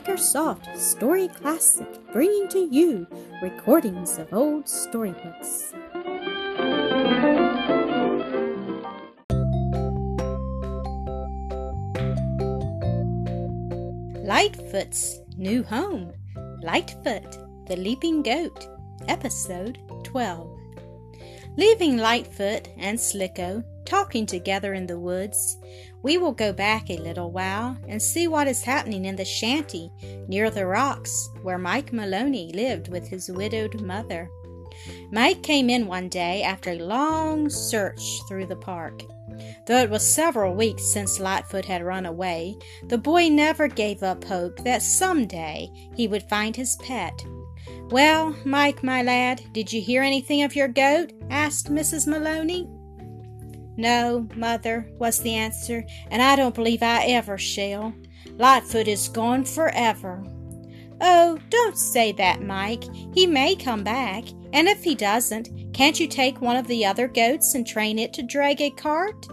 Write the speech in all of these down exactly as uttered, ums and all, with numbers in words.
Agersoft Story Classic, bringing to you recordings of old storybooks. Lightfoot's New Home, Lightfoot, the Leaping Goat, Episode twelve. Leaving Lightfoot and Slicko talking together in the woods, we will go back a little while and see what is happening in the shanty near the rocks where Mike Maloney lived with his widowed mother. Mike came in one day after a long search through the park. Though it was several weeks since Lightfoot had run away, the boy never gave up hope that someday he would find his pet. "Well, Mike, my lad, did you hear anything of your goat?" asked Missus Maloney. "No, Mother," was the answer, "and I don't believe I ever shall. Lightfoot is gone forever." "Oh, don't say that, Mike. He may come back, and if he doesn't, can't you take one of the other goats and train it to drag a cart?"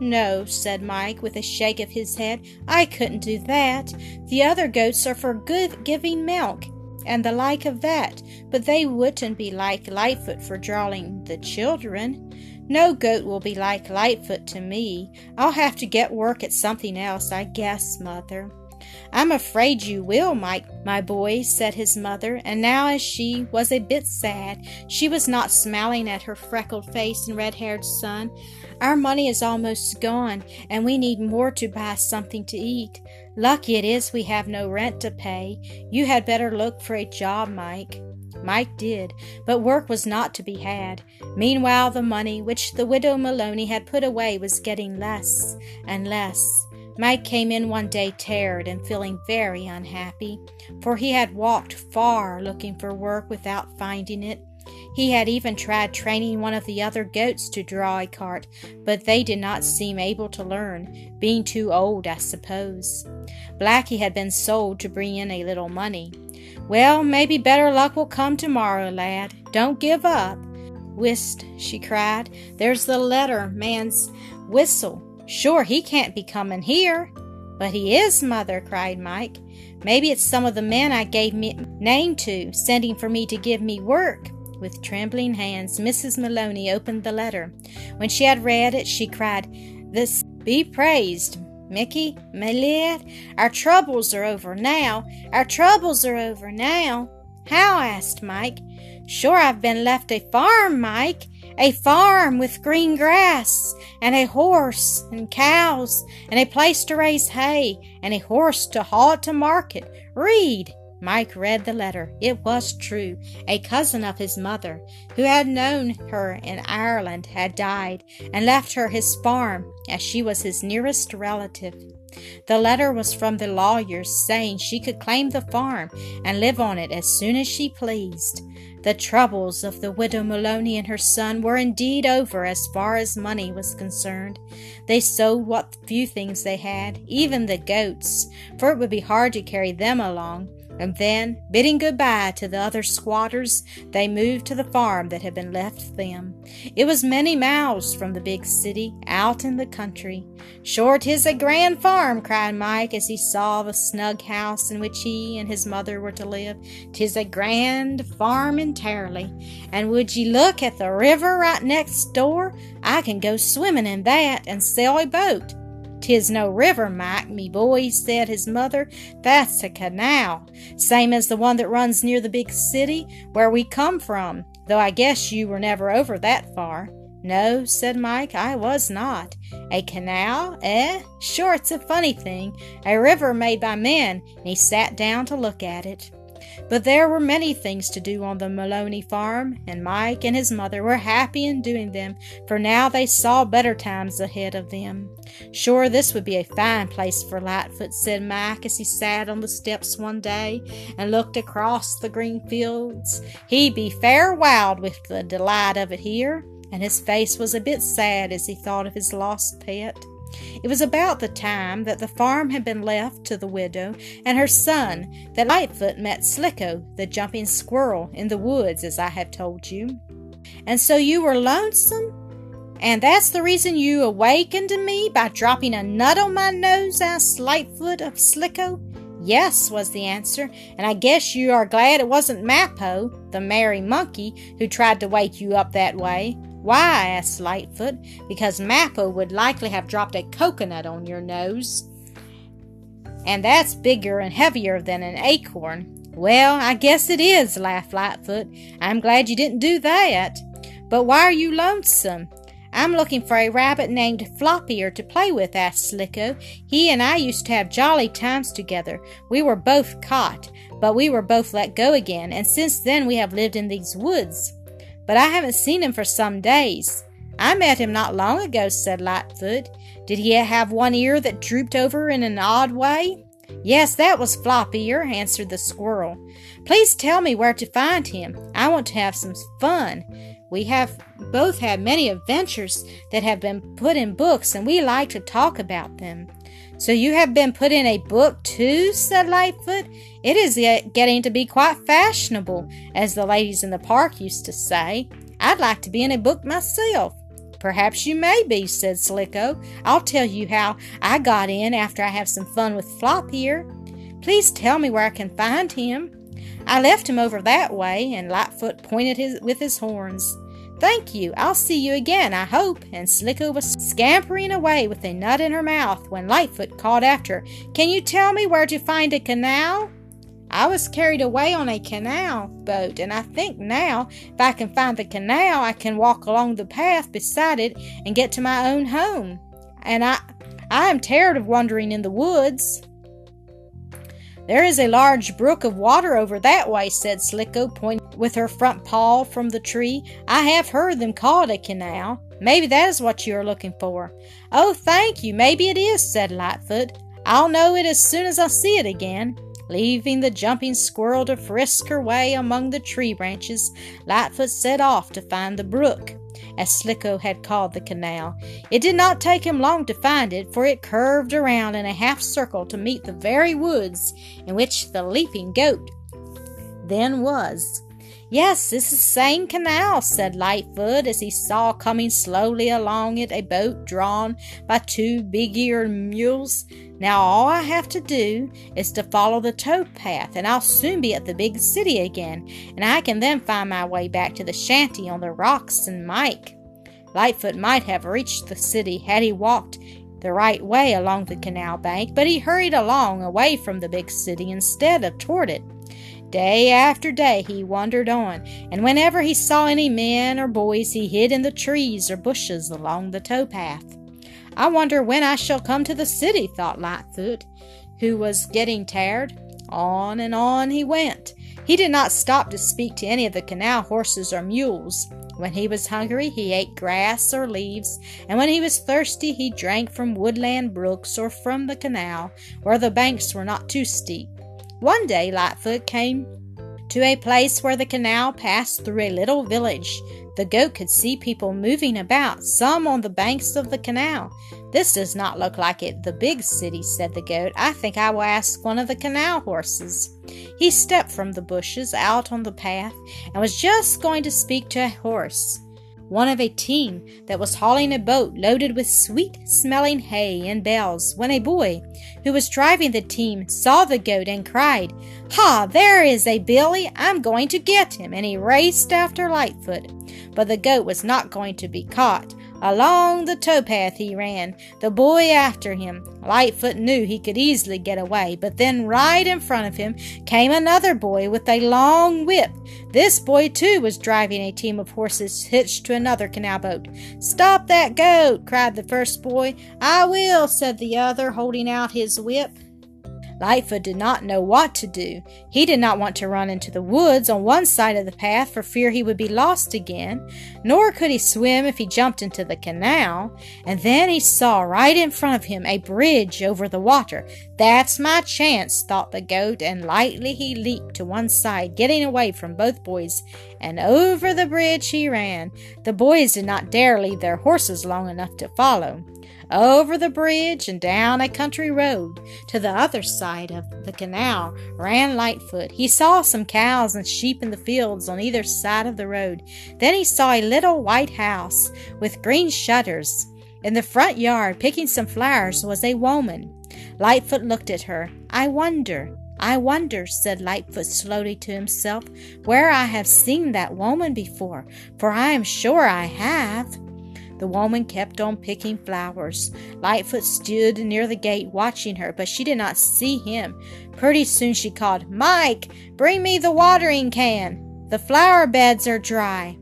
"No," said Mike with a shake of his head, "I couldn't do that. The other goats are for good giving milk and the like of that, but they wouldn't be like Lightfoot for drawing the children. No goat will be like Lightfoot to me. I'll have to get work at something else, I guess, Mother." "I'm afraid you will, Mike, my boy," said his mother, and now as she was a bit sad, she was not smiling at her freckled face and red-haired son, "our money is almost gone, and we need more to buy something to eat. Lucky it is we have no rent to pay. You had better look for a job, Mike." Mike did, but work was not to be had. Meanwhile, the money which the widow Maloney had put away was getting less and less. Mike came in one day tired and feeling very unhappy, for he had walked far looking for work without finding it. He had even tried training one of the other goats to draw a cart, but they did not seem able to learn, being too old, I suppose. Blackie had been sold to bring in a little money. "Well, maybe better luck will come tomorrow, lad. Don't give up." "Whist," she cried, "there's the letter man's whistle. Sure, he can't be coming here." "But he is, Mother," cried Mike. "Maybe it's some of the men I gave me name to, sending for me to give me work." With trembling hands, Missus Maloney opened the letter. When she had read it, she cried, "This be praised, Mickey, my lad. Our troubles are over now. Our troubles are over now." "How?" asked Mike. "Sure, I've been left a farm, Mike. A farm with green grass, and a horse, and cows, and a place to raise hay, and a horse to haul to market. Read." Mike read the letter. It was true. A cousin of his mother, who had known her in Ireland, had died and left her his farm, as she was his nearest relative. The letter was from the lawyers, saying she could claim the farm and live on it as soon as she pleased. The troubles of the widow Maloney and her son were indeed over as far as money was concerned. They sold what few things they had, even the goats, for it would be hard to carry them along. And then, bidding goodbye to the other squatters, they moved to the farm that had been left them. It was many miles from the big city, out in the country. "Sure, 'tis a grand farm," cried Mike as he saw the snug house in which he and his mother were to live. "'Tis a grand farm entirely. And would ye look at the river right next door? I can go swimming in that and sail a boat." "'Tis no river, Mike, me boy," said his mother. "That's a canal, same as the one that runs near the big city where we come from, though I guess you were never over that far." "No," said Mike, "I was not." "A canal, eh? Sure, it's a funny thing, a river made by men," and he sat down to look at it. But there were many things to do on the Maloney farm, and Mike and his mother were happy in doing them, for now they saw better times ahead of them. "Sure, this would be a fine place for Lightfoot," said Mike as he sat on the steps one day and looked across the green fields. "He'd be fair wild with the delight of it here," and his face was a bit sad as he thought of his lost pet. It was about the time that the farm had been left to the widow and her son that Lightfoot met Slicko, the jumping squirrel, in the woods, as I have told you. "And so you were lonesome? And that's the reason you awakened to me by dropping a nut on my nose?" asked Lightfoot of Slicko. "Yes," was the answer, "and I guess you are glad it wasn't Mappo, the merry monkey, who tried to wake you up that way." "Why?" asked Lightfoot. "Because Mappo would likely have dropped a coconut on your nose, and that's bigger and heavier than an acorn." "Well, I guess it is," laughed Lightfoot. "I'm glad you didn't do that. But why are you lonesome?" "I'm looking for a rabbit named Flop-Ear to play with," asked Slicko. "He and I used to have jolly times together. We were both caught, but we were both let go again, and since then we have lived in these woods. But I haven't seen him for some days." "I met him not long ago," said Lightfoot. "Did he have one ear that drooped over in an odd way?" "Yes, that was Flop-Ear," answered the squirrel. "Please tell me where to find him. I want to have some fun. We have both had many adventures that have been put in books, and we like to talk about them." "So you have been put in a book too?" said Lightfoot. "It is getting to be quite fashionable, as the ladies in the park used to say. I'd like to be in a book myself." "Perhaps you may be," said Slicko. "I'll tell you how I got in after I have some fun with Flop-Ear. Please tell me where I can find him." "I left him over that way," and Lightfoot pointed his, with his horns. "Thank you. I'll see you again, I hope." And Slicko was scampering away with a nut in her mouth when Lightfoot called after her, "Can you tell me where to find a canal? I was carried away on a canal boat, and I think now if I can find the canal, I can walk along the path beside it and get to my own home. And I, I am tired of wandering in the woods." "There is a large brook of water over that way," said Slicko, pointing with her front paw from the tree. "I have heard them called a canal. Maybe that is what you are looking for." "Oh, thank you. Maybe it is," said Lightfoot. "I'll know it as soon as I see it again." Leaving the jumping squirrel to frisk her way among the tree branches, Lightfoot set off to find the brook, as Slicko had called the canal. It did not take him long to find it, for it curved around in a half circle to meet the very woods in which the Leaping Goat then was. "Yes, this is the same canal," said Lightfoot, as he saw coming slowly along it a boat drawn by two big-eared mules. "Now all I have to do is to follow the toad path, and I'll soon be at the big city again, and I can then find my way back to the shanty on the rocks and Mike." Lightfoot might have reached the city had he walked the right way along the canal bank, but he hurried along away from the big city instead of toward it. Day after day he wandered on, and whenever he saw any men or boys he hid in the trees or bushes along the towpath. "I wonder when I shall come to the city," thought Lightfoot, who was getting tired. On and on he went. He did not stop to speak to any of the canal horses or mules. When he was hungry he ate grass or leaves, and when he was thirsty he drank from woodland brooks or from the canal, where the banks were not too steep. One day Lightfoot came to a place where the canal passed through a little village. The goat could see people moving about, some on the banks of the canal. "This does not look like it, the big city," said the goat. "I think I will ask one of the canal horses." He stepped from the bushes out on the path and was just going to speak to a horse, one of a team that was hauling a boat loaded with sweet-smelling hay and bells, when a boy who was driving the team saw the goat and cried, "Ha! There is a Billy! I'm going to get him!" And he raced after Lightfoot. But the goat was not going to be caught. Along the towpath he ran, the boy after him. Lightfoot knew he could easily get away, but then right in front of him came another boy with a long whip. This boy, too, was driving a team of horses hitched to another canal boat. "Stop that goat!" cried the first boy. "I will," said the other, holding out his whip. Lightfoot did not know what to do. He did not want to run into the woods on one side of the path for fear he would be lost again, nor could he swim if he jumped into the canal. And then he saw right in front of him a bridge over the water. "That's my chance," thought the goat, and lightly he leaped to one side, getting away from both boys, and over the bridge he ran. The boys did not dare leave their horses long enough to follow. Over the bridge and down a country road to the other side of the canal ran Lightfoot. He saw some cows and sheep in the fields on either side of the road. Then he saw a little white house with green shutters. In the front yard, picking some flowers, was a woman. Lightfoot looked at her. "I wonder, I wonder," said Lightfoot slowly to himself, "where I have seen that woman before, for I am sure I have." The woman kept on picking flowers. Lightfoot stood near the gate watching her, but she did not see him. Pretty soon she called, "Mike, bring me the watering can. The flower beds are dry."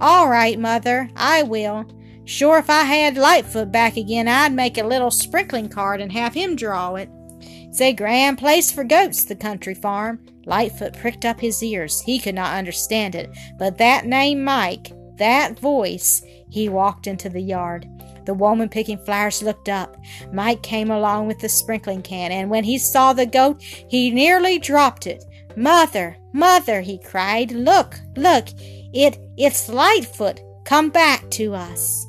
"All right, Mother, I will. Sure, if I had Lightfoot back again, I'd make a little sprinkling card and have him draw it. It's a grand place for goats, the country farm." Lightfoot pricked up his ears. He could not understand it, but that name Mike, that voice... He walked into the yard. The woman picking flowers looked up. Mike came along with the sprinkling can, and when he saw the goat, he nearly dropped it. "Mother, Mother," he cried, "look, look, it, it's Lightfoot. Come back to us."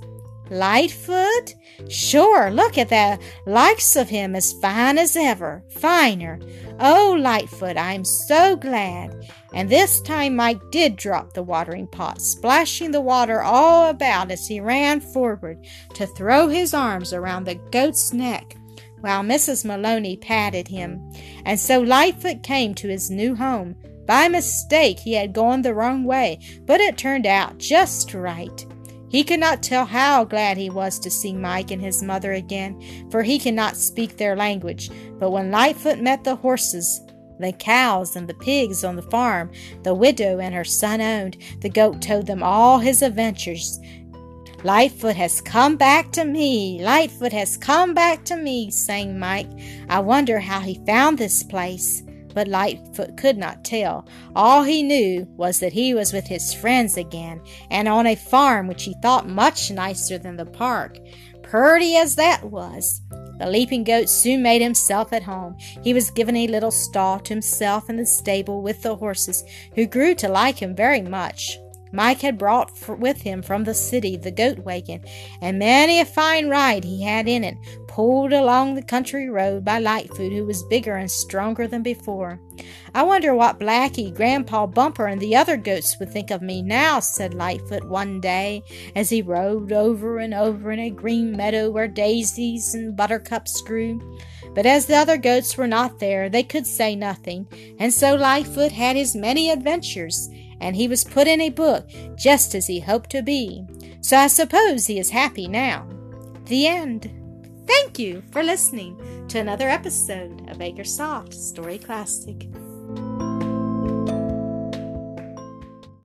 "Lightfoot? Sure, look at the likes of him, as fine as ever, finer. Oh, Lightfoot, I'm so glad." And this time Mike did drop the watering pot, splashing the water all about as he ran forward to throw his arms around the goat's neck, while Missus Maloney patted him. And so Lightfoot came to his new home. By mistake, he had gone the wrong way, but it turned out just right. He could not tell how glad he was to see Mike and his mother again, for he could not speak their language. But when Lightfoot met the horses, the cows, and the pigs on the farm the widow and her son owned, the goat told them all his adventures. "Lightfoot has come back to me, Lightfoot has come back to me," sang Mike. "I wonder how he found this place." But Lightfoot could not tell. All he knew was that he was with his friends again, and on a farm which he thought much nicer than the park. Purty as that was, the leaping goat soon made himself at home. He was given a little stall to himself in the stable with the horses, who grew to like him very much. Mike had brought with him from the city the goat wagon, and many a fine ride he had in it, pulled along the country road by Lightfoot, who was bigger and stronger than before. "I wonder what Blackie, Grandpa Bumper, and the other goats would think of me now," said Lightfoot one day, as he rode over and over in a green meadow where daisies and buttercups grew. But as the other goats were not there, they could say nothing, and so Lightfoot had his many adventures, and he was put in a book, just as he hoped to be. So I suppose he is happy now. The end. Thank you for listening to another episode of Agersoft Story Classic.